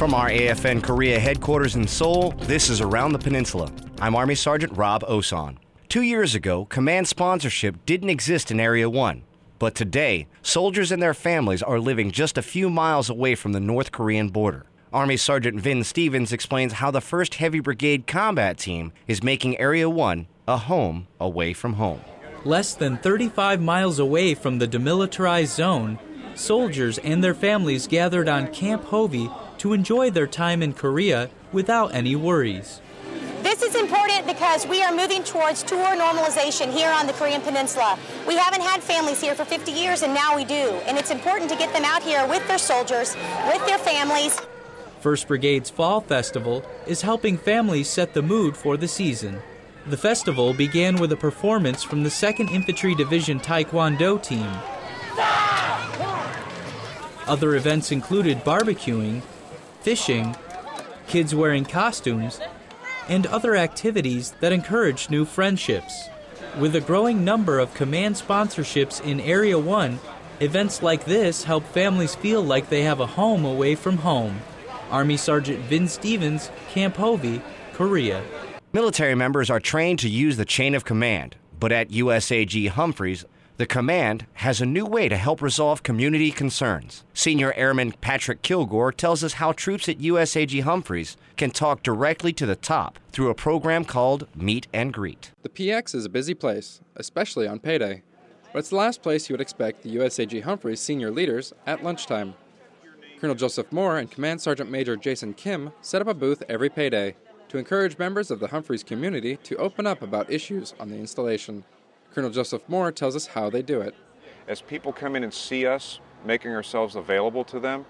From our AFN Korea headquarters in Seoul, this is Around the Peninsula. I'm Army Sergeant Rob Osan. 2 years ago, command sponsorship didn't exist in Area 1. But today, soldiers and their families are living just a few miles away from the North Korean border. Army Sergeant Vin Stevens explains how the 1st Heavy Brigade Combat Team is making Area 1 a home away from home. Less than 35 miles away from the demilitarized zone, soldiers and their families gathered on Camp Hovey to enjoy their time in Korea without any worries. This is important because we are moving towards tour normalization here on the Korean Peninsula. We haven't had families here for 50 years, and now we do. And it's important to get them out here with their soldiers, with their families. 1st Brigade's Fall Festival is helping families set the mood for the season. The festival began with a performance from the 2nd Infantry Division Taekwondo team. Other events included barbecuing, fishing, kids wearing costumes, and other activities that encourage new friendships. With a growing number of command sponsorships in Area 1, events like this help families feel like they have a home away from home. Army Sergeant Vin Stevens, Camp Hovey, Korea. Military members are trained to use the chain of command, but at USAG Humphreys, the command has a new way to help resolve community concerns. Senior Airman Patrick Kilgore tells us how troops at USAG Humphreys can talk directly to the top through a program called Meet and Greet. The PX is a busy place, especially on payday, but it's the last place you would expect the USAG Humphreys senior leaders at lunchtime. Colonel Joseph Moore and Command Sergeant Major Jason Kim set up a booth every payday to encourage members of the Humphreys community to open up about issues on the installation. Colonel Joseph Moore tells us how they do it. As people come in and see us, making ourselves available to them,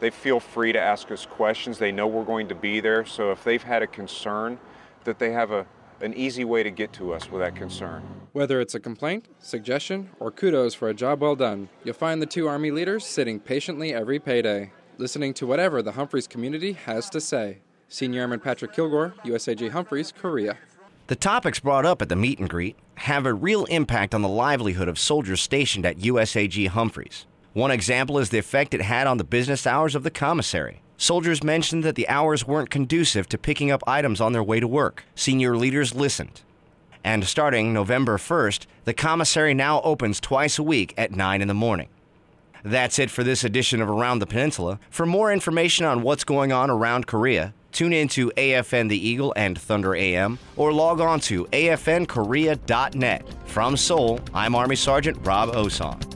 they feel free to ask us questions. They know we're going to be there, so if they've had a concern, that they have an easy way to get to us with that concern. Whether it's a complaint, suggestion, or kudos for a job well done, you'll find the two Army leaders sitting patiently every payday, listening to whatever the Humphreys community has to say. Senior Airman Patrick Kilgore, USAG Humphreys, Korea. The topics brought up at the meet and greet have a real impact on the livelihood of soldiers stationed at USAG Humphreys. One example is the effect it had on the business hours of the commissary. Soldiers mentioned that the hours weren't conducive to picking up items on their way to work. Senior leaders listened. And starting November 1st, the commissary now opens twice a week at 9 in the morning. That's it for this edition of Around the Peninsula. For more information on what's going on around Korea, tune in to AFN The Eagle and Thunder AM, or log on to AFNKorea.net. From Seoul, I'm Army Sergeant Rob Osan.